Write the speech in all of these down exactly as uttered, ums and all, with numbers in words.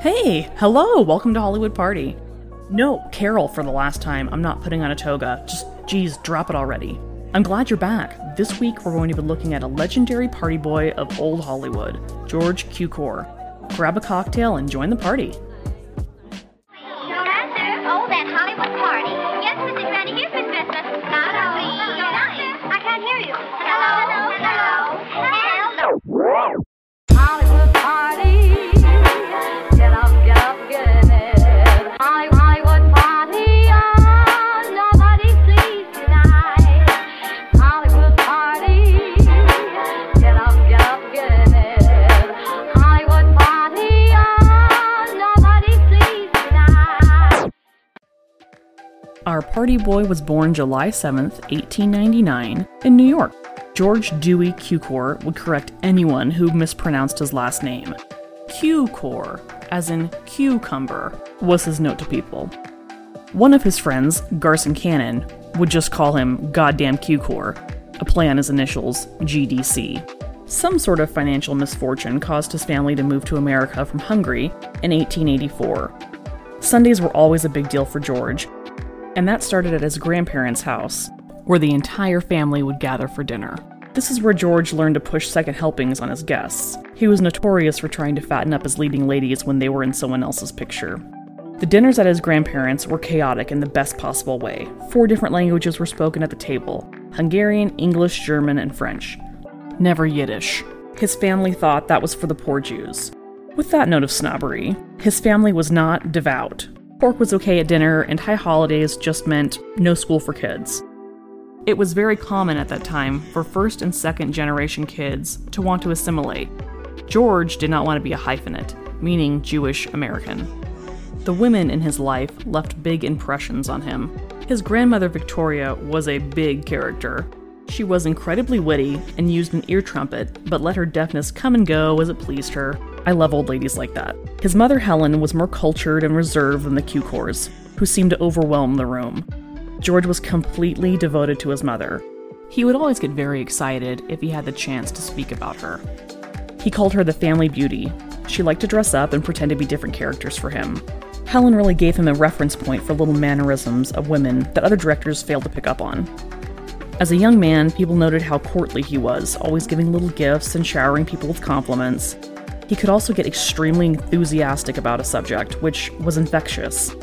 Hey, hello, welcome to Hollywood Party. No, Carol, for the last time, I'm not putting on a toga. Just, geez, drop it already. I'm glad you're back. This week, we're going to be looking at a legendary party boy of old Hollywood, George Cukor. Grab a cocktail and join the party. Our party boy was born July seventh, eighteen ninety-nine, in New York. George Dewey Cukor would correct anyone who mispronounced his last name. Cukor, as in cucumber, was his note to people. One of his friends, Garson Cannon, would just call him Goddamn Cukor, a play on his initials, G D C. Some sort of financial misfortune caused his family to move to America from Hungary in eighteen eighty-four. Sundays were always a big deal for George, and that started at his grandparents' house, where the entire family would gather for dinner. This is where George learned to push second helpings on his guests. He was notorious for trying to fatten up his leading ladies when they were in someone else's picture. The dinners at his grandparents' were chaotic in the best possible way. Four different languages were spoken at the table: Hungarian, English, German, and French. Never Yiddish. His family thought that was for the poor Jews. With that note of snobbery, his family was not devout. Pork was okay at dinner, and high holidays just meant no school for kids. It was very common at that time for first and second generation kids to want to assimilate. George did not want to be a hyphenate, meaning Jewish American. The women in his life left big impressions on him. His grandmother Victoria was a big character. She was incredibly witty and used an ear trumpet, but let her deafness come and go as it pleased her. I love old ladies like that. His mother Helen was more cultured and reserved than the Cukors, who seemed to overwhelm the room. George was completely devoted to his mother. He would always get very excited if he had the chance to speak about her. He called her the family beauty. She liked to dress up and pretend to be different characters for him. Helen really gave him a reference point for little mannerisms of women that other directors failed to pick up on. As a young man, people noted how courtly he was, always giving little gifts and showering people with compliments. He could also get extremely enthusiastic about a subject, which was infectious.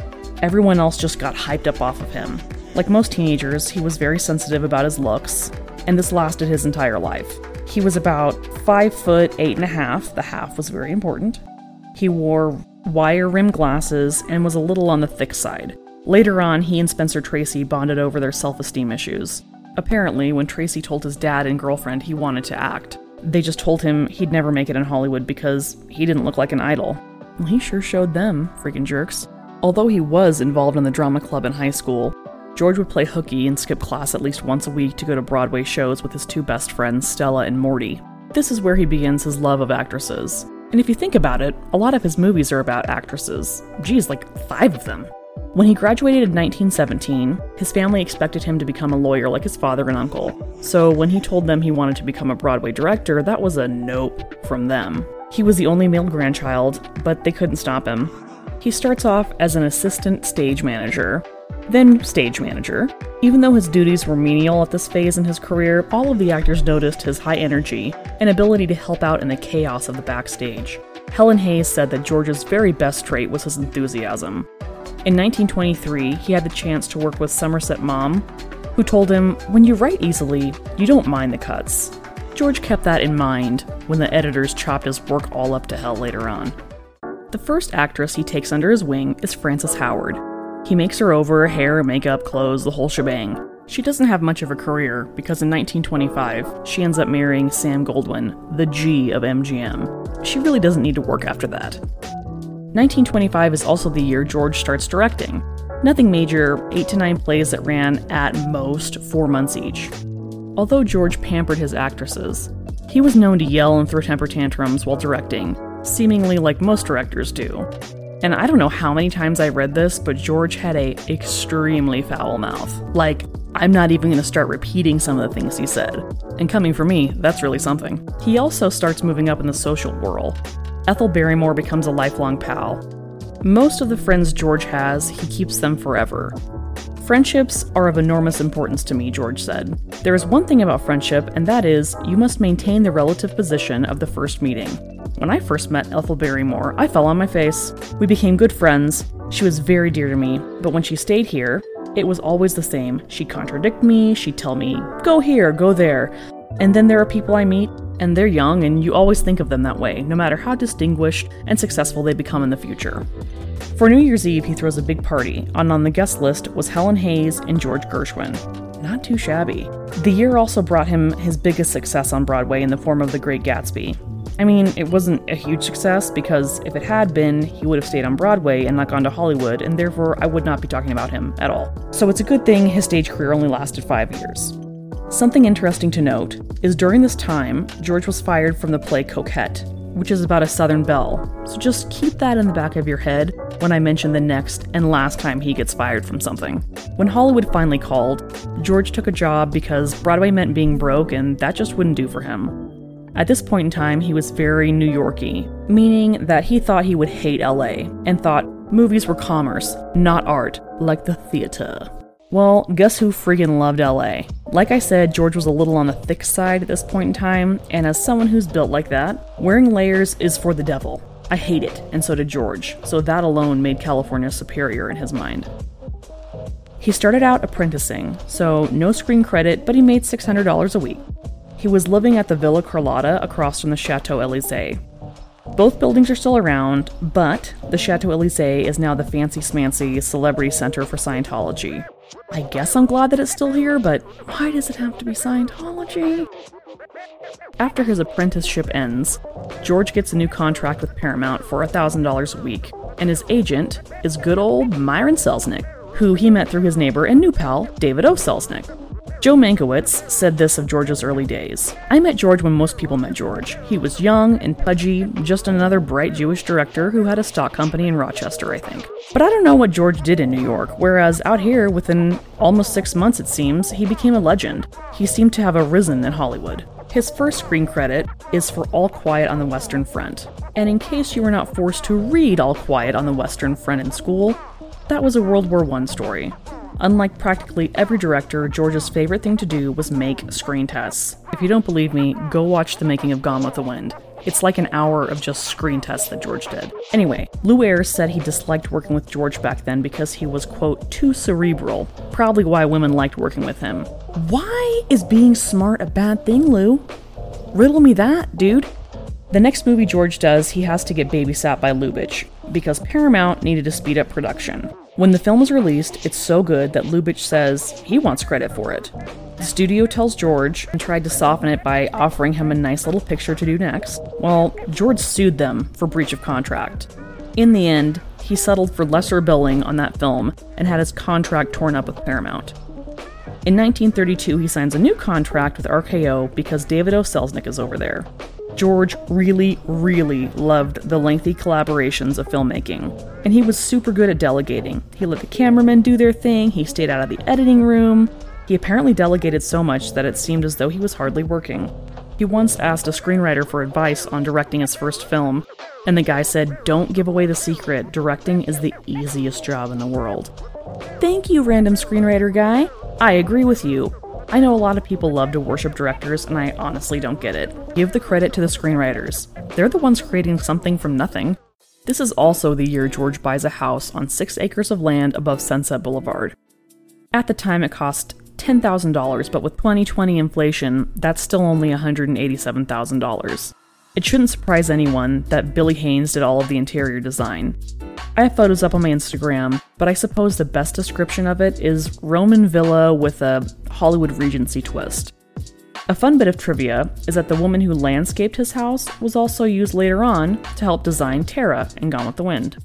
Everyone else just got hyped up off of him. Like most teenagers, he was very sensitive about his looks, and this lasted his entire life. He was about five foot eight and a half, the half was very important. He wore wire-rimmed glasses and was a little on the thick side. Later on, he and Spencer Tracy bonded over their self-esteem issues. Apparently, when Tracy told his dad and girlfriend he wanted to act, they just told him he'd never make it in Hollywood because he didn't look like an idol. Well, he sure showed them, freaking jerks. Although he was involved in the drama club in high school, George would play hooky and skip class at least once a week to go to Broadway shows with his two best friends, Stella and Morty. This is where he begins his love of actresses. And if you think about it, a lot of his movies are about actresses. Geez, like five of them. When he graduated in nineteen seventeen, his family expected him to become a lawyer like his father and uncle. So when he told them he wanted to become a Broadway director, that was a nope from them. He was the only male grandchild, but they couldn't stop him. He starts off as an assistant stage manager, then stage manager. Even though his duties were menial at this phase in his career, all of the actors noticed his high energy and ability to help out in the chaos of the backstage. Helen Hayes said that George's very best trait was his enthusiasm. In nineteen twenty-three, he had the chance to work with Somerset Maugham, who told him, "When you write easily, you don't mind the cuts." George kept that in mind when the editors chopped his work all up to hell later on. The first actress he takes under his wing is Frances Howard. He makes her over, hair, makeup, clothes, the whole shebang. She doesn't have much of a career because in nineteen twenty-five, she ends up marrying Sam Goldwyn, the G of M G M. She really doesn't need to work after that. nineteen twenty-five is also the year George starts directing. Nothing major, eight to nine plays that ran at most four months each. Although George pampered his actresses, he was known to yell and throw temper tantrums while directing, seemingly like most directors do. And I don't know how many times I read this, but George had a extremely foul mouth. Like, I'm not even going to start repeating some of the things he said. And coming from me, that's really something. He also starts moving up in the social whirl. Ethel Barrymore becomes a lifelong pal. Most of the friends George has, he keeps them forever. Friendships are of enormous importance to me, George said. There is one thing about friendship, and that is, you must maintain the relative position of the first meeting. When I first met Ethel Barrymore, I fell on my face. We became good friends. She was very dear to me, but when she stayed here, it was always the same. She'd contradict me, she'd tell me, go here, go there. And then there are people I meet, and they're young, and you always think of them that way, no matter how distinguished and successful they become in the future. For New Year's Eve, he throws a big party, and on the guest list was Helen Hayes and George Gershwin. Not too shabby. The year also brought him his biggest success on Broadway in the form of The Great Gatsby. I mean, it wasn't a huge success, because if it had been, he would have stayed on Broadway and not gone to Hollywood, and therefore I would not be talking about him at all. So it's a good thing his stage career only lasted five years. Something interesting to note is during this time, George was fired from the play Coquette, which is about a Southern belle, so just keep that in the back of your head when I mention the next and last time he gets fired from something. When Hollywood finally called, George took a job because Broadway meant being broke, and that just wouldn't do for him. At this point in time, he was very New York-y, meaning that he thought he would hate L A, and thought movies were commerce, not art, like the theater. Well, guess who freaking loved L A? Like I said, George was a little on the thick side at this point in time, and as someone who's built like that, wearing layers is for the devil. I hate it, and so did George, so that alone made California superior in his mind. He started out apprenticing, so no screen credit, but he made six hundred dollars a week. He was living at the Villa Carlotta across from the Chateau Elysée. Both buildings are still around, but the Chateau Elysée is now the fancy smancy celebrity center for Scientology. I guess I'm glad that it's still here, but why does it have to be Scientology? After his apprenticeship ends, George gets a new contract with Paramount for one thousand dollars a week, and his agent is good old Myron Selznick, who he met through his neighbor and new pal, David O. Selznick. Joe Mankiewicz said this of George's early days. I met George when most people met George. He was young and pudgy, just another bright Jewish director who had a stock company in Rochester, I think. But I don't know what George did in New York, whereas out here, within almost six months it seems, he became a legend. He seemed to have arisen in Hollywood. His first screen credit is for All Quiet on the Western Front. And in case you were not forced to read All Quiet on the Western Front in school, that was a World War One story. Unlike practically every director, George's favorite thing to do was make screen tests. If you don't believe me, go watch the making of Gone with the Wind. It's like an hour of just screen tests that George did. Anyway, Lou Ayres said he disliked working with George back then because he was, quote, too cerebral, probably why women liked working with him. Why is being smart a bad thing, Lou? Riddle me that, dude. The next movie George does, he has to get babysat by Lubitsch, because Paramount needed to speed up production. When the film is released, it's so good that Lubitsch says he wants credit for it. The studio tells George and tried to soften it by offering him a nice little picture to do next. Well, George sued them for breach of contract. In the end, he settled for lesser billing on that film and had his contract torn up with Paramount. In nineteen thirty-two, he signs a new contract with R K O because David O. Selznick is over there. George really, really loved the lengthy collaborations of filmmaking, and he was super good at delegating. He let the cameramen do their thing, he stayed out of the editing room. He apparently delegated so much that it seemed as though he was hardly working. He once asked a screenwriter for advice on directing his first film, and the guy said, "Don't give away the secret, directing is the easiest job in the world." Thank you, random screenwriter guy. I agree with you. I know a lot of people love to worship directors, and I honestly don't get it. Give the credit to the screenwriters. They're the ones creating something from nothing. This is also the year George buys a house on six acres of land above Sunset Boulevard. At the time, it cost ten thousand dollars, but with twenty twenty inflation, that's still only one hundred eighty-seven thousand dollars. It shouldn't surprise anyone that Billy Haines did all of the interior design. I have photos up on my Instagram, but I suppose the best description of it is Roman villa with a Hollywood Regency twist. A fun bit of trivia is that the woman who landscaped his house was also used later on to help design Tara in Gone with the Wind.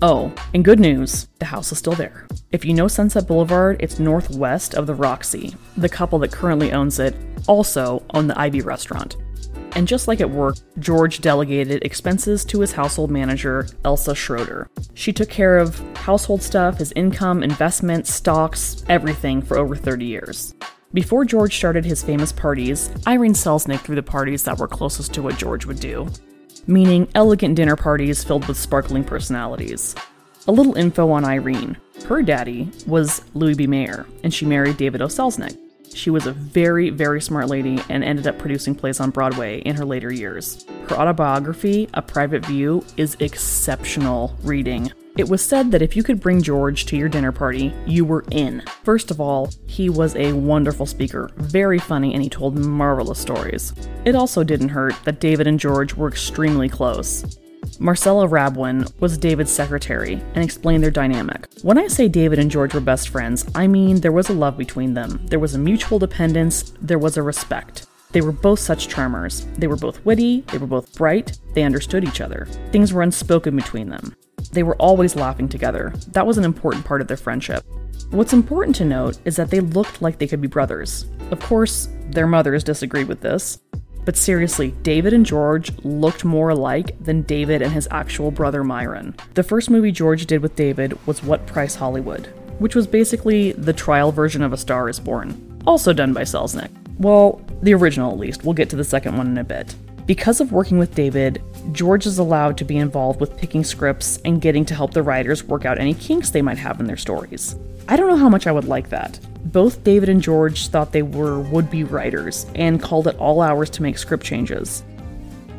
Oh, and good news, the house is still there. If you know Sunset Boulevard, it's northwest of the Roxy. The couple that currently owns it also own the Ivy restaurant. And just like at work, George delegated expenses to his household manager, Elsa Schroeder. She took care of household stuff, his income, investments, stocks, everything for over thirty years. Before George started his famous parties, Irene Selznick threw the parties that were closest to what George would do. meaning elegant dinner parties filled with sparkling personalities. A little info on Irene. Her daddy was Louis B. Mayer, and she married David O. Selznick. She was a very, very smart lady and ended up producing plays on Broadway in her later years. Her autobiography, A Private View, is exceptional reading. It was said that if you could bring George to your dinner party, you were in. First of all, he was a wonderful speaker, very funny, and he told marvelous stories. It also didn't hurt that David and George were extremely close. Marcella Rabwin was David's secretary and explained their dynamic. When I say David and George were best friends, I mean there was a love between them. There was a mutual dependence. There was a respect. They were both such charmers. They were both witty. They were both bright. They understood each other. Things were unspoken between them. They were always laughing together. That was an important part of their friendship. What's important to note is that they looked like they could be brothers. Of course, their mothers disagreed with this. But seriously, David and George looked more alike than David and his actual brother Myron. The first movie George did with David was What Price Hollywood, which was basically the trial version of A Star is Born, also done by Selznick. Well, the original at least. We'll get to the second one in a bit. Because of working with David, George is allowed to be involved with picking scripts and getting to help the writers work out any kinks they might have in their stories. I don't know how much I would like that. Both David and George thought they were would-be writers and called at all hours to make script changes.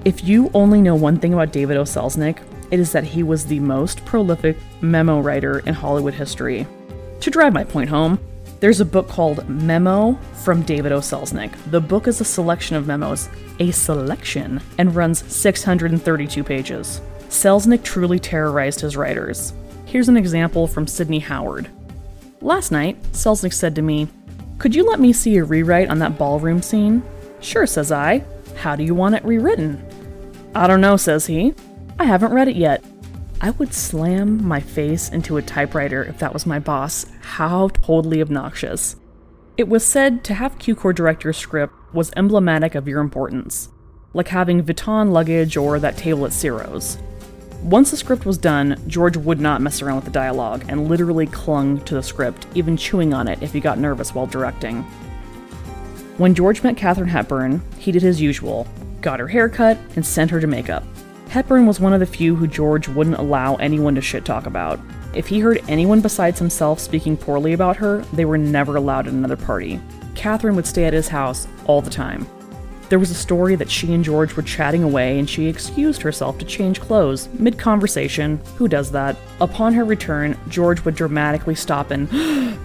If you only know one thing about David O. Selznick, it is that he was the most prolific memo writer in Hollywood history. To drive my point home, there's a book called Memo from David O. Selznick. The book is a selection of memos, a selection, and runs six hundred thirty-two pages. Selznick truly terrorized his writers. Here's an example from Sidney Howard. Last night, Selznick said to me, "Could you let me see a rewrite on that ballroom scene?" "Sure," says I. "How do you want it rewritten?" "I don't know," says he. "I haven't read it yet." I would slam my face into a typewriter if that was my boss. How totally obnoxious. It was said to have Cukor direct your script was emblematic of your importance, like having Vuitton luggage or that table at Ciro's. Once the script was done, George would not mess around with the dialogue and literally clung to the script, even chewing on it if he got nervous while directing. When George met Katharine Hepburn, he did his usual, got her haircut, and sent her to makeup. Hepburn was one of the few who George wouldn't allow anyone to shit talk about. If he heard anyone besides himself speaking poorly about her, they were never allowed at another party. Katharine would stay at his house all the time. There was a story that she and George were chatting away and she excused herself to change clothes mid-conversation. Who does that? Upon her return, George would dramatically stop and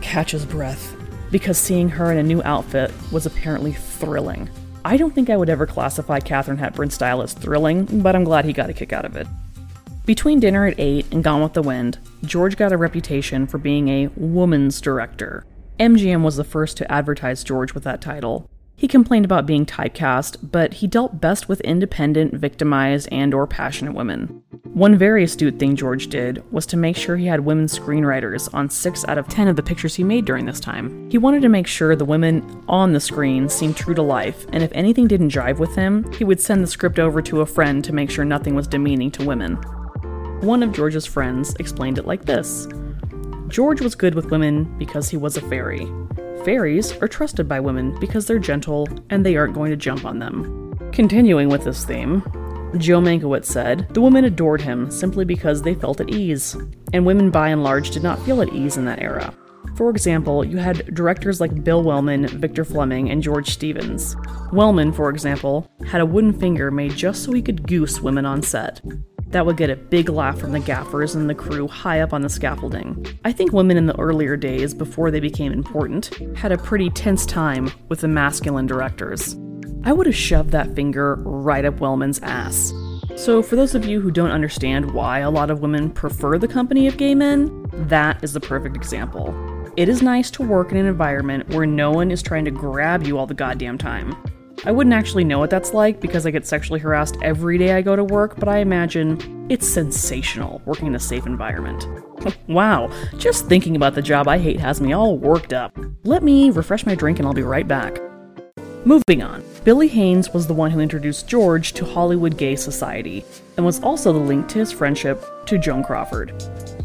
catch his breath because seeing her in a new outfit was apparently thrilling. I don't think I would ever classify Katharine Hepburn's style as thrilling, but I'm glad he got a kick out of it. Between Dinner at Eight and Gone with the Wind, George got a reputation for being a woman's director. M G M was the first to advertise George with that title. He complained about being typecast, but he dealt best with independent, victimized, and or passionate women. One very astute thing George did was to make sure he had women screenwriters on six out of ten of the pictures he made during this time. He wanted to make sure the women on the screen seemed true to life, and if anything didn't jive with him, he would send the script over to a friend to make sure nothing was demeaning to women. One of George's friends explained it like this. George was good with women because he was a fairy. Fairies are trusted by women because they're gentle and they aren't going to jump on them. Continuing with this theme, Joe Mankiewicz said, the women adored him simply because they felt at ease, and women by and large did not feel at ease in that era. For example, you had directors like Bill Wellman, Victor Fleming, and George Stevens. Wellman, for example, had a wooden finger made just so he could goose women on set. That would get a big laugh from the gaffers and the crew high up on the scaffolding. I think women in the earlier days, before they became important, had a pretty tense time with the masculine directors. I would have shoved that finger right up Wellman's ass. So for those of you who don't understand why a lot of women prefer the company of gay men, that is the perfect example. It is nice to work in an environment where no one is trying to grab you all the goddamn time. I wouldn't actually know what that's like because I get sexually harassed every day I go to work, but I imagine it's sensational working in a safe environment. Wow, just thinking about the job I hate has me all worked up. Let me refresh my drink and I'll be right back. Moving on, Billy Haines was the one who introduced George to Hollywood gay society and was also the link to his friendship to Joan Crawford.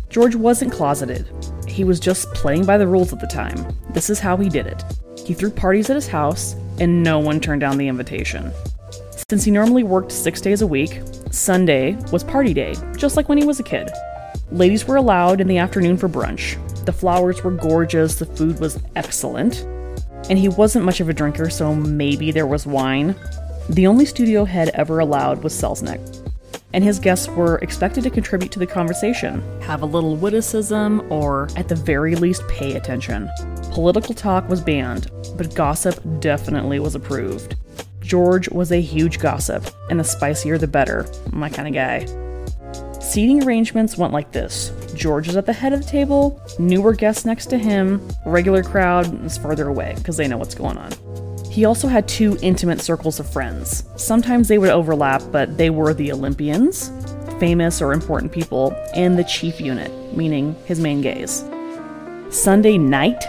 George wasn't closeted. He was just playing by the rules at the time. This is how he did it. He threw parties at his house, and no one turned down the invitation. Since he normally worked six days a week, Sunday was party day, just like when he was a kid. Ladies were allowed in the afternoon for brunch. The flowers were gorgeous, the food was excellent, and he wasn't much of a drinker, so maybe there was wine. The only studio head ever allowed was Selznick, and his guests were expected to contribute to the conversation, have a little witticism, or at the very least pay attention. Political talk was banned, but gossip definitely was approved. George was a huge gossip, and the spicier the better, my kind of guy. Seating arrangements went like this. George is at the head of the table, newer guests next to him, regular crowd is farther away because they know what's going on. He also had two intimate circles of friends. Sometimes they would overlap, but they were the Olympians, famous or important people, and the chief unit, meaning his main gays. Sunday night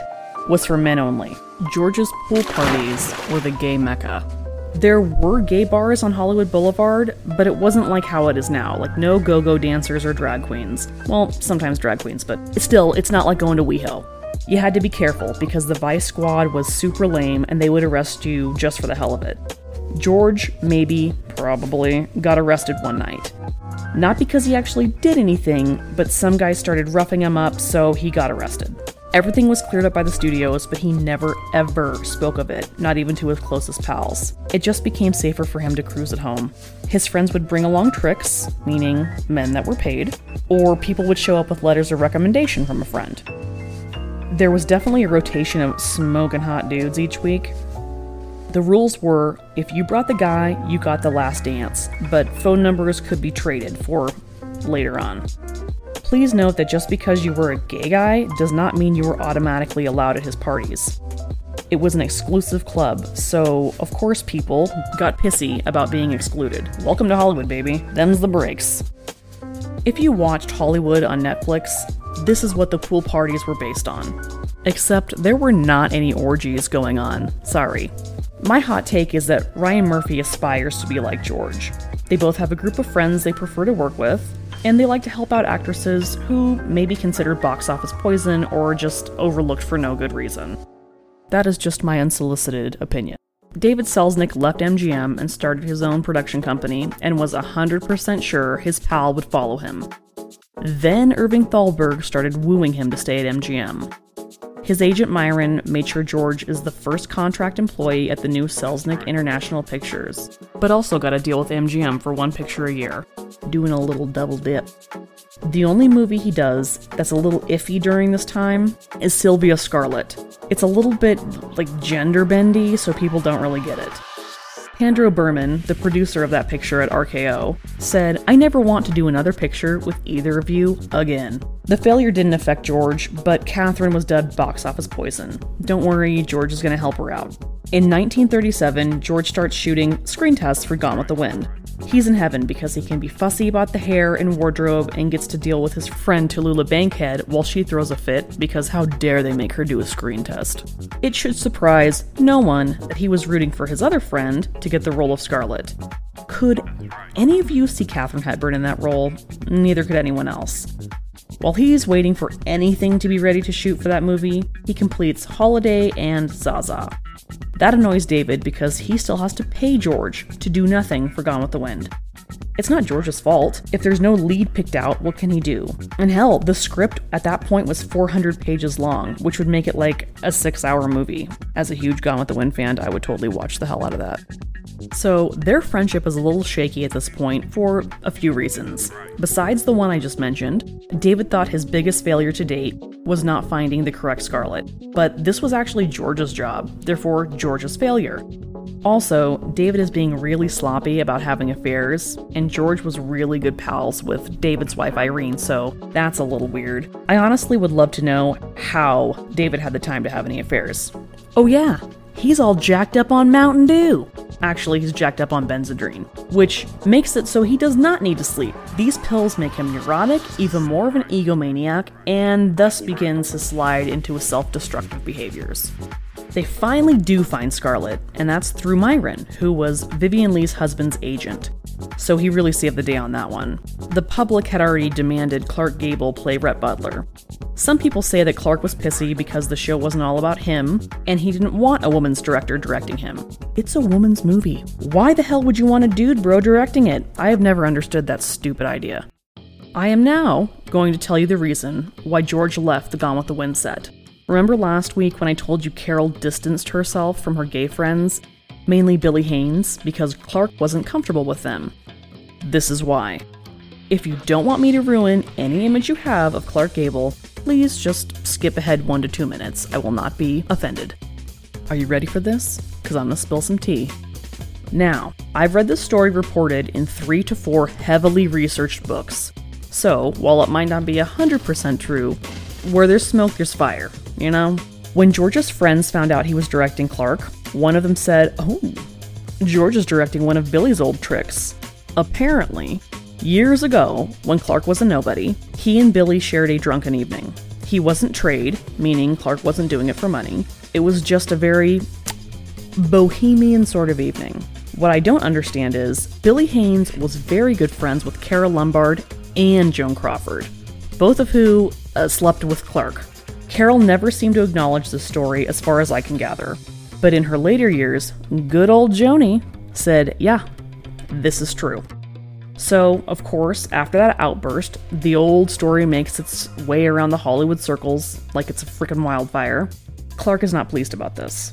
was for men only. George's pool parties were the gay mecca. There were gay bars on Hollywood Boulevard, but it wasn't like how it is now, like no go-go dancers or drag queens. Well, sometimes drag queens, but still, it's not like going to Wee Hill. You had to be careful because the Vice Squad was super lame and they would arrest you just for the hell of it. George, maybe, probably, got arrested one night. Not because he actually did anything, but some guy started roughing him up, so he got arrested. Everything was cleared up by the studios, but he never ever spoke of it, not even to his closest pals. It just became safer for him to cruise at home. His friends would bring along tricks, meaning men that were paid, or people would show up with letters of recommendation from a friend. There was definitely a rotation of smoking hot dudes each week. The rules were, if you brought the guy, you got the last dance, but phone numbers could be traded for later on. Please note that just because you were a gay guy does not mean you were automatically allowed at his parties. It was an exclusive club, so of course people got pissy about being excluded. Welcome to Hollywood, baby. Them's the breaks. If you watched Hollywood on Netflix, this is what the pool parties were based on. Except there were not any orgies going on. Sorry. My hot take is that Ryan Murphy aspires to be like George. They both have a group of friends they prefer to work with, and they like to help out actresses who may be considered box office poison or just overlooked for no good reason. That is just my unsolicited opinion. David Selznick left M G M and started his own production company and was one hundred percent sure his pal would follow him. Then Irving Thalberg started wooing him to stay at M G M. His agent Myron made sure George is the first contract employee at the new Selznick International Pictures, but also got a deal with M G M for one picture a year, doing a little double dip. The only movie he does that's a little iffy during this time is Sylvia Scarlett. It's a little bit like gender bendy, so people don't really get it. Pandro Berman, the producer of that picture at R K O, said, "I never want to do another picture with either of you again." The failure didn't affect George, but Katharine was dubbed box office poison. Don't worry, George is going to help her out. In nineteen thirty-seven, George starts shooting screen tests for Gone with the Wind. He's in heaven because he can be fussy about the hair and wardrobe and gets to deal with his friend Tallulah Bankhead while she throws a fit because how dare they make her do a screen test. It should surprise no one that he was rooting for his other friend to get the role of Scarlett. Could any of you see Katharine Hepburn in that role? Neither could anyone else. While he's waiting for anything to be ready to shoot for that movie, he completes Holiday and Zaza. That annoys David because he still has to pay George to do nothing for Gone with the Wind. It's not George's fault. If there's no lead picked out, what can he do? And hell, the script at that point was four hundred pages long, which would make it like a six-hour movie. As a huge Gone with the Wind fan, I would totally watch the hell out of that. So their friendship is a little shaky at this point for a few reasons. Besides the one I just mentioned, David thought his biggest failure to date was not finding the correct Scarlett, but this was actually George's job, therefore George's failure. Also, David is being really sloppy about having affairs, and George was really good pals with David's wife Irene, so that's a little weird. I honestly would love to know how David had the time to have any affairs. Oh yeah, he's all jacked up on Mountain Dew. Actually, he's jacked up on Benzedrine, which makes it so he does not need to sleep. These pills make him neurotic, even more of an egomaniac, and thus begins to slide into his self-destructive behaviors. They finally do find Scarlett, and that's through Myron, who was Vivian Lee's husband's agent. so he really saved the day on that one. The public had already demanded Clark Gable play Rhett Butler. Some people say that Clark was pissy because the show wasn't all about him, and he didn't want a woman's director directing him. It's a woman's movie. Why the hell would you want a dude bro directing it? I have never understood that stupid idea. I am now going to tell you the reason why George left the Gone with the Wind set. Remember last week when I told you Carol distanced herself from her gay friends, mainly Billy Haines, because Clark wasn't comfortable with them? This is why. If you don't want me to ruin any image you have of Clark Gable, please just skip ahead one to two minutes. I will not be offended. Are you ready for this? Because I'm going to spill some tea. Now, I've read this story reported in three to four heavily researched books. So, while it might not be one hundred percent true, where there's smoke, there's fire, you know? When George's friends found out he was directing Clark, one of them said, "Oh, George is directing one of Billy's old tricks." Apparently, years ago, when Clark was a nobody, he and Billy shared a drunken evening. He wasn't trade, meaning Clark wasn't doing it for money. It was just a very bohemian sort of evening. What I don't understand is, Billy Haines was very good friends with Cara Lombard and Joan Crawford, both of who uh, slept with Clark. Carol never seemed to acknowledge this story as far as I can gather, but in her later years, good old Joni said, yeah, this is true. So, of course, after that outburst, the old story makes its way around the Hollywood circles like it's a freaking wildfire. Clark is not pleased about this.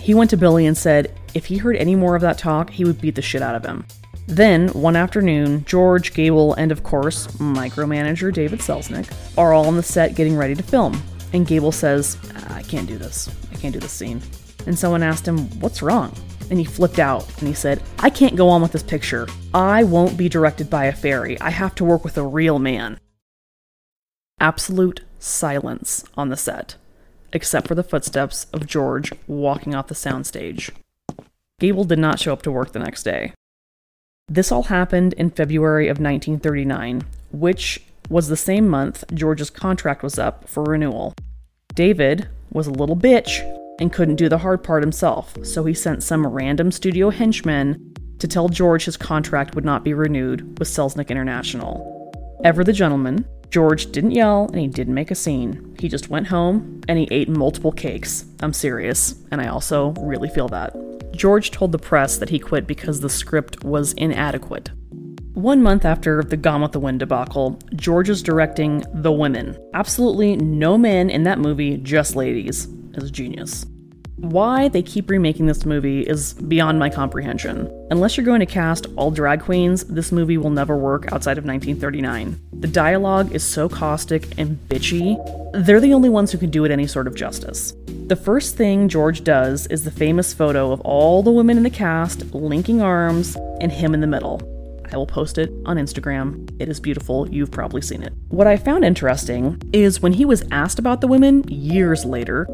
He went to Billy and said if he heard any more of that talk, he would beat the shit out of him. Then, one afternoon, George, Gable, and of course, micromanager David Selznick are all on the set getting ready to film. And Gable says, I can't do this. I can't do this scene. And someone asked him, what's wrong? And he flipped out and he said, I can't go on with this picture. I won't be directed by a fairy. I have to work with a real man. Absolute silence on the set, except for the footsteps of George walking off the soundstage. Gable did not show up to work the next day. This all happened in February of nineteen thirty-nine, which was the same month George's contract was up for renewal. David was a little bitch and couldn't do the hard part himself, so he sent some random studio henchman to tell George his contract would not be renewed with Selznick International. Ever the gentleman, George didn't yell and he didn't make a scene. He just went home and he ate multiple cakes. I'm serious, and I also really feel that. George told the press that he quit because the script was inadequate. One month after the Gone with the Wind debacle, George is directing The Women. Absolutely no men in that movie, just ladies. It's genius. Why they keep remaking this movie is beyond my comprehension. Unless you're going to cast all drag queens, this movie will never work outside of nineteen thirty-nine. The dialogue is so caustic and bitchy. They're the only ones who can do it any sort of justice. The first thing George does is the famous photo of all the women in the cast linking arms and him in the middle. I will post it on Instagram. It is beautiful. You've probably seen it. What I found interesting is when he was asked about the women years later,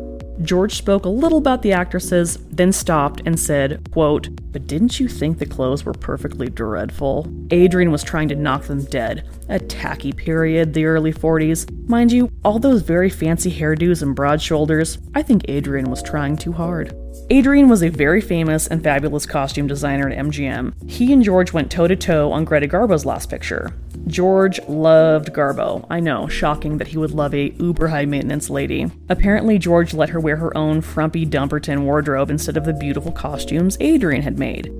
George spoke a little about the actresses, then stopped and said, quote, "But didn't you think the clothes were perfectly dreadful? Adrian was trying to knock them dead. A tacky period, the early forties. Mind you, all those very fancy hairdos and broad shoulders. I think Adrian was trying too hard." Adrian was a very famous and fabulous costume designer at M G M. He and George went toe-to-toe on Greta Garbo's last picture. George loved Garbo. I know, shocking that he would love a uber high-maintenance lady. Apparently, George let her wear her own frumpy Dumperton wardrobe instead of the beautiful costumes Adrian had made.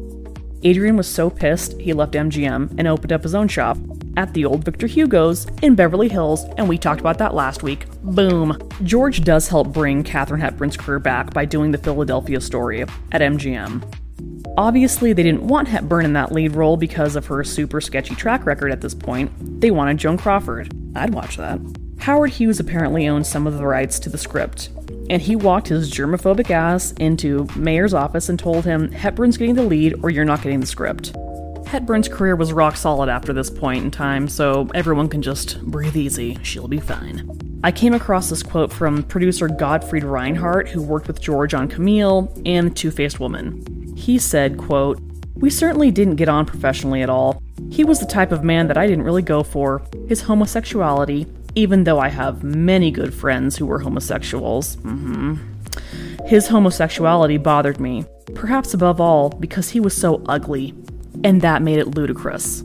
Adrian was so pissed, he left M G M and opened up his own shop at the old Victor Hugo's in Beverly Hills, and we talked about that last week. Boom. George does help bring Katharine Hepburn's career back by doing the Philadelphia Story at M G M. Obviously, they didn't want Hepburn in that lead role because of her super sketchy track record at this point. They wanted Joan Crawford. I'd watch that. Howard Hughes apparently owned some of the rights to the script, and he walked his germophobic ass into Mayer's office and told him, Hepburn's getting the lead or you're not getting the script. Hepburn's career was rock solid after this point in time, so everyone can just breathe easy, she'll be fine. I came across this quote from producer Gottfried Reinhardt, who worked with George on Camille and The Two-Faced Woman. He said, quote, "We certainly didn't get on professionally at all. He was the type of man that I didn't really go for. His homosexuality, even though I have many good friends who were homosexuals, mm-hmm. His homosexuality bothered me, perhaps above all because he was so ugly. and that made it ludicrous.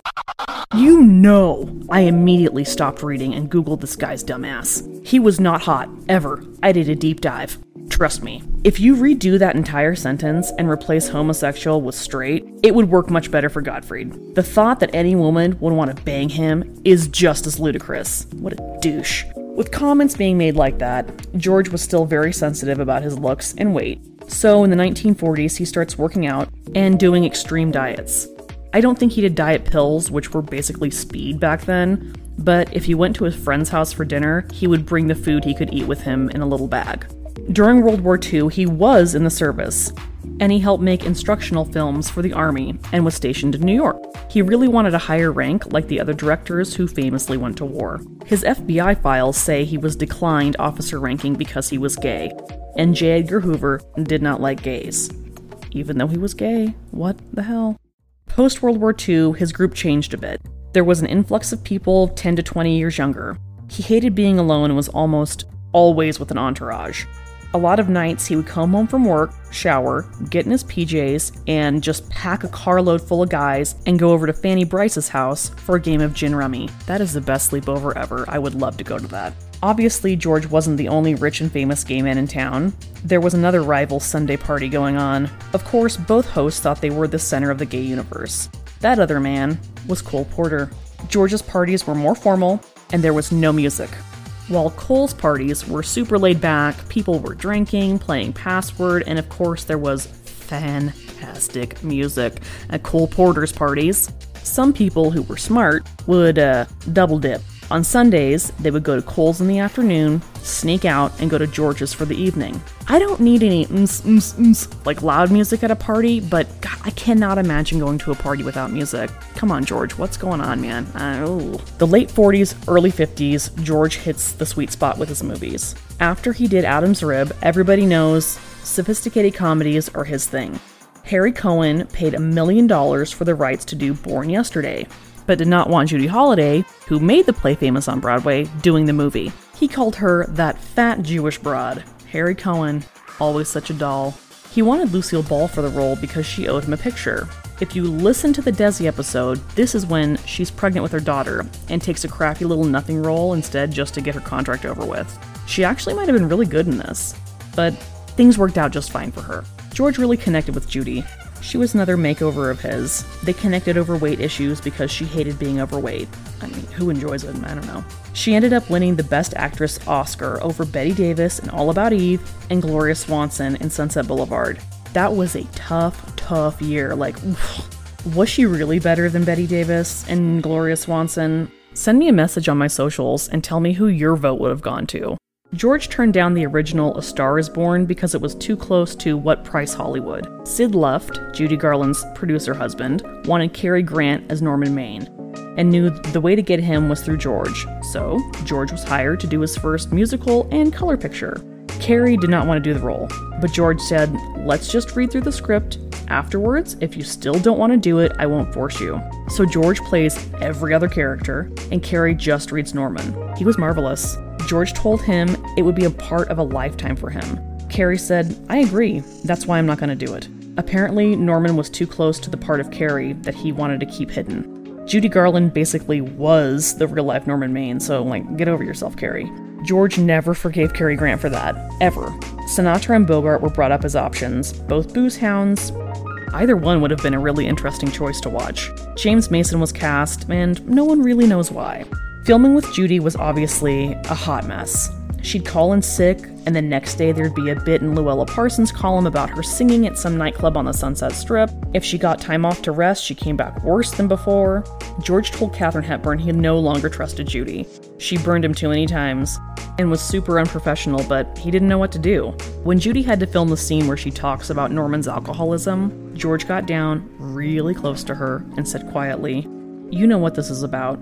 You know, I immediately stopped reading and Googled this guy's dumbass. He was not hot, ever. I did a deep dive. Trust me, if you redo that entire sentence and replace homosexual with straight, it would work much better for Gottfried. The thought that any woman would want to bang him is just as ludicrous. What a douche. With comments being made like that, George was still very sensitive about his looks and weight. So in the nineteen forties, he starts working out and doing extreme diets. I don't think he did diet pills, which were basically speed back then, but if he went to his friend's house for dinner, he would bring the food he could eat with him in a little bag. During World War Two, he was in the service, and he helped make instructional films for the Army and was stationed in New York. He really wanted a higher rank like the other directors who famously went to war. His F B I files say he was declined officer ranking because he was gay, and J. Edgar Hoover did not like gays. Even though he was gay, what the hell? Post-World War Two, his group changed a bit. There was an influx of people ten to twenty years younger. He hated being alone and was almost always with an entourage. A lot of nights he would come home from work, shower, get in his P Js, and just pack a carload full of guys and go over to Fanny Brice's house for a game of gin rummy. That is the best sleepover ever. I would love to go to that. Obviously, George wasn't the only rich and famous gay man in town. There was another rival Sunday party going on. Of course, both hosts thought they were the center of the gay universe. That other man was Cole Porter. George's parties were more formal, and there was no music. While Cole's parties were super laid back, people were drinking, playing Password, and of course there was fantastic music at Cole Porter's parties. Some people who were smart would uh, double dip. On Sundays, they would go to Cole's in the afternoon, sneak out, and go to George's for the evening. I don't need any ms, ms, ms, like loud music at a party, but God, I cannot imagine going to a party without music. Come on, George, what's going on, man? Oh. The late forties, early fifties, George hits the sweet spot with his movies. After he did Adam's Rib, everybody knows sophisticated comedies are his thing. Harry Cohen paid a million dollars for the rights to do Born Yesterday, but did not want Judy Holliday, who made the play famous on Broadway, doing the movie. He called her that fat Jewish broad. Harry Cohen, always such a doll. He wanted Lucille Ball for the role because she owed him a picture. If you listen to the Desi episode, this is when she's pregnant with her daughter and takes a crappy little nothing role instead just to get her contract over with. She actually might have been really good in this, but things worked out just fine for her. George really connected with Judy. She was another makeover of his. They connected over weight issues because she hated being overweight. I mean, who enjoys it? I don't know. She ended up winning the Best Actress Oscar over Bette Davis in All About Eve and Gloria Swanson in Sunset Boulevard. That was a tough, tough year. Like, oof. Was she really better than Bette Davis and Gloria Swanson? Send me a message on my socials and tell me who your vote would have gone to. George turned down the original A Star Is Born because it was too close to What Price Hollywood. Sid Luft, Judy Garland's producer husband, wanted Cary Grant as Norman Maine, and knew the way to get him was through George, so George was hired to do his first musical and color picture. Cary did not want to do the role, but George said, "Let's just read through the script. Afterwards, if you still don't want to do it, I won't force you." So George plays every other character, and Cary just reads Norman. He was marvelous. George told him it would be a part of a lifetime for him. Cary said, "I agree, that's why I'm not going to do it." Apparently, Norman was too close to the part of Cary that he wanted to keep hidden. Judy Garland basically was the real-life Norman Maine, so like, get over yourself, Cary. George never forgave Cary Grant for that, ever. Sinatra and Bogart were brought up as options, both booze hounds. Either one would have been a really interesting choice to watch. James Mason was cast, and no one really knows why. Filming with Judy was obviously a hot mess. She'd call in sick, and the next day there'd be a bit in Luella Parsons' column about her singing at some nightclub on the Sunset Strip. If she got time off to rest, she came back worse than before. George told Katharine Hepburn he no longer trusted Judy. She burned him too many times, and was super unprofessional, but he didn't know what to do. When Judy had to film the scene where she talks about Norman's alcoholism, George got down really close to her and said quietly, "You know what this is about.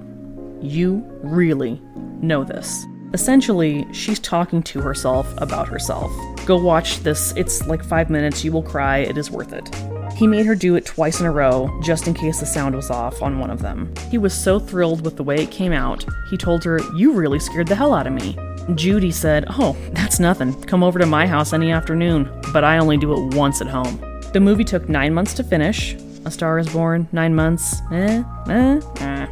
You really know this." Essentially, she's talking to herself about herself. Go watch this. It's like five minutes. You will cry. It is worth it. He made her do it twice in a row, just in case the sound was off on one of them. He was so thrilled with the way it came out, he told her, "You really scared the hell out of me." Judy said, "Oh, that's nothing. Come over to my house any afternoon, but I only do it once at home." The movie took nine months to finish. A Star Is Born, nine months, eh, eh, eh.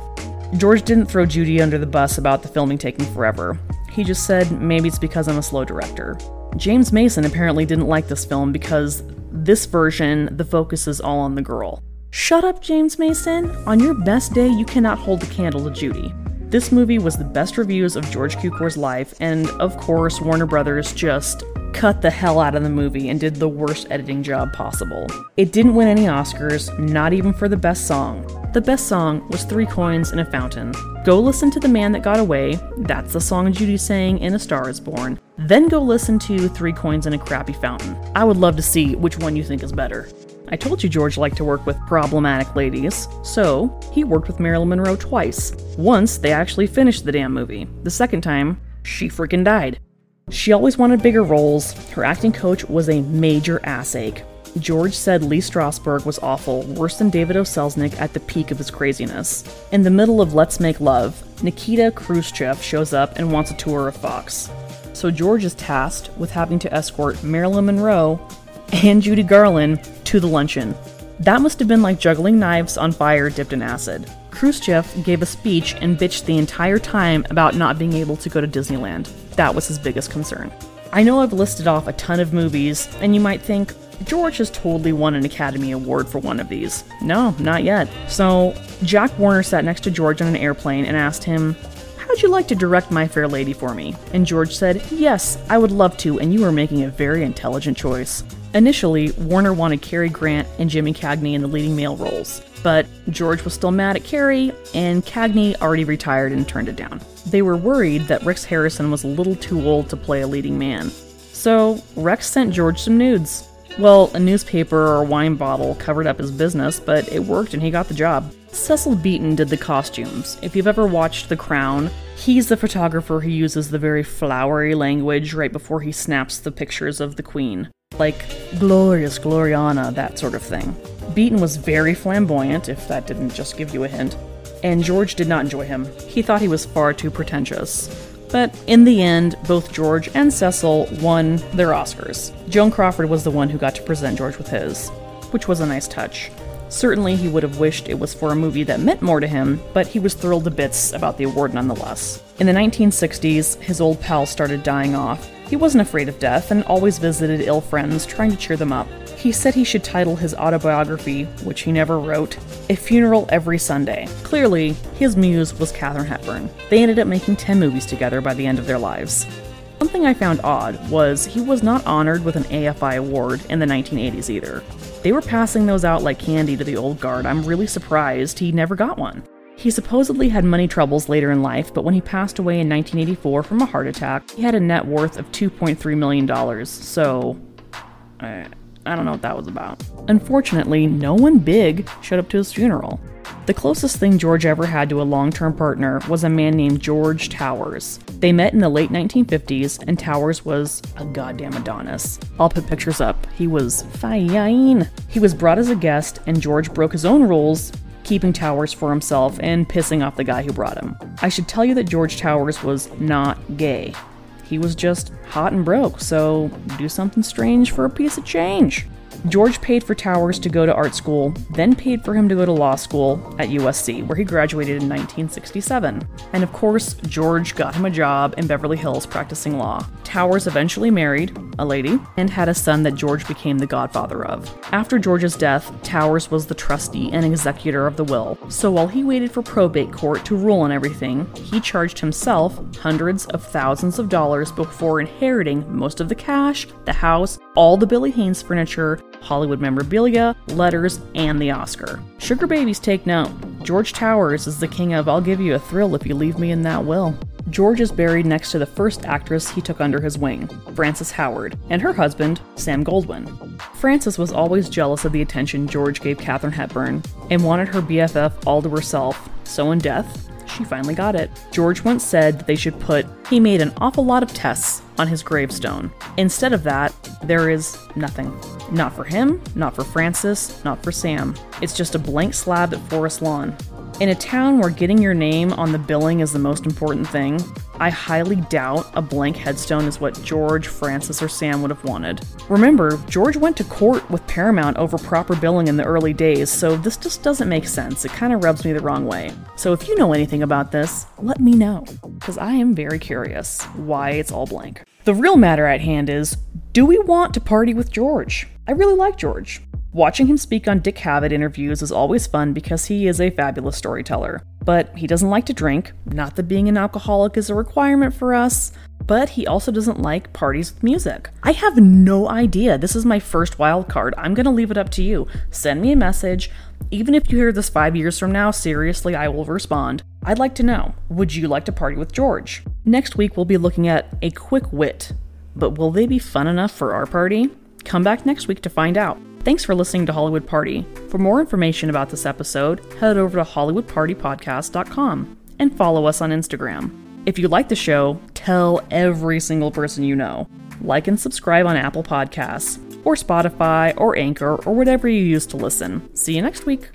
George didn't throw Judy under the bus about the filming taking forever. He just said, maybe it's because I'm a slow director. James Mason apparently didn't like this film because this version, the focus is all on the girl. Shut up, James Mason. On your best day, you cannot hold a candle to Judy. This movie was the best reviews of George Cukor's life, and of course, Warner Brothers just cut the hell out of the movie and did the worst editing job possible. It didn't win any Oscars, not even for the best song. The best song was Three Coins and a Fountain. Go listen to The Man That Got Away, that's the song Judy sang in A Star Is Born. Then go listen to Three Coins and a Crappy Fountain. I would love to see which one you think is better. I told you George liked to work with problematic ladies, so he worked with Marilyn Monroe twice. Once, they actually finished the damn movie. The second time, she freaking died. She always wanted bigger roles. Her acting coach was a major assache. George said Lee Strasberg was awful, worse than David O. Selznick at the peak of his craziness. In the middle of Let's Make Love, Nikita Khrushchev shows up and wants a tour of Fox. So George is tasked with having to escort Marilyn Monroe and Judy Garland to the luncheon. That must have been like juggling knives on fire dipped in acid. Khrushchev gave a speech and bitched the entire time about not being able to go to Disneyland. That was his biggest concern. I know I've listed off a ton of movies, and you might think, George has totally won an Academy Award for one of these. No, not yet. So, Jack Warner sat next to George on an airplane and asked him, "How'd you like to direct My Fair Lady for me?" And George said, "Yes, I would love to, and you are making a very intelligent choice." Initially, Warner wanted Cary Grant and Jimmy Cagney in the leading male roles, but George was still mad at Cary, and Cagney already retired and turned it down. They were worried that Rex Harrison was a little too old to play a leading man. So Rex sent George some nudes. Well, a newspaper or a wine bottle covered up his business, but it worked and he got the job. Cecil Beaton did the costumes. If you've ever watched The Crown, he's the photographer who uses the very flowery language right before he snaps the pictures of the Queen. Like, glorious Gloriana, that sort of thing. Beaton was very flamboyant, if that didn't just give you a hint, and George did not enjoy him. He thought he was far too pretentious. But in the end, both George and Cecil won their Oscars. Joan Crawford was the one who got to present George with his, which was a nice touch. Certainly he would have wished it was for a movie that meant more to him, but he was thrilled to bits about the award nonetheless. In the nineteen sixties, his old pals started dying off. He wasn't afraid of death and always visited ill friends, trying to cheer them up. He said he should title his autobiography, which he never wrote, A Funeral Every Sunday. Clearly, his muse was Katharine Hepburn. They ended up making ten movies together by the end of their lives. Something I found odd was he was not honored with an A F I award in the nineteen eighties either. They were passing those out like candy to the old guard. I'm really surprised he never got one. He supposedly had money troubles later in life, but when he passed away in nineteen eighty-four from a heart attack, he had a net worth of two point three million dollars, so uh, I don't know what that was about. Unfortunately, no one big showed up to his funeral. The closest thing George ever had to a long-term partner was a man named George Towers. They met in the late nineteen fifties, and Towers was a goddamn Adonis. I'll put pictures up. He was fine. He was brought as a guest, and George broke his own rules, keeping Towers for himself and pissing off the guy who brought him. I should tell you that George Towers was not gay. He was just hot and broke, so do something strange for a piece of change. George paid for Towers to go to art school, then paid for him to go to law school at U S C, where he graduated in nineteen sixty-seven. And of course, George got him a job in Beverly Hills practicing law. Towers eventually married a lady and had a son that George became the godfather of. After George's death, Towers was the trustee and executor of the will. So while he waited for probate court to rule on everything, he charged himself hundreds of thousands of dollars before inheriting most of the cash, the house, all the Billy Haines furniture, Hollywood memorabilia, letters, and the Oscar. Sugar babies take note. George Towers is the king of I'll give you a thrill if you leave me in that will. George is buried next to the first actress he took under his wing, Frances Howard, and her husband, Sam Goldwyn. Frances was always jealous of the attention George gave Katharine Hepburn and wanted her B F F all to herself, so in death, she finally got it. George once said that they should put, "He made an awful lot of tests," on his gravestone. Instead of that, there is nothing. Not for him, not for Frances, not for Sam. It's just a blank slab at Forest Lawn. In a town where getting your name on the billing is the most important thing, I highly doubt a blank headstone is what George, Frances, or Sam would have wanted. Remember, George went to court with Paramount over proper billing in the early days, so this just doesn't make sense. It kind of rubs me the wrong way. So if you know anything about this, let me know, because I am very curious why it's all blank. The real matter at hand is, do we want to party with George? I really like George. Watching him speak on Dick Cavett interviews is always fun because he is a fabulous storyteller. But he doesn't like to drink, not that being an alcoholic is a requirement for us, but he also doesn't like parties with music. I have no idea. This is my first wild card. I'm gonna leave it up to you. Send me a message. Even if you hear this five years from now, seriously, I will respond. I'd like to know, would you like to party with George? Next week, we'll be looking at a quick wit, but will they be fun enough for our party? Come back next week to find out. Thanks for listening to Hollywood Party. For more information about this episode, head over to hollywood party podcast dot com and follow us on Instagram. If you like the show, tell every single person you know. Like and subscribe on Apple Podcasts, or Spotify, or Anchor, or whatever you use to listen. See you next week.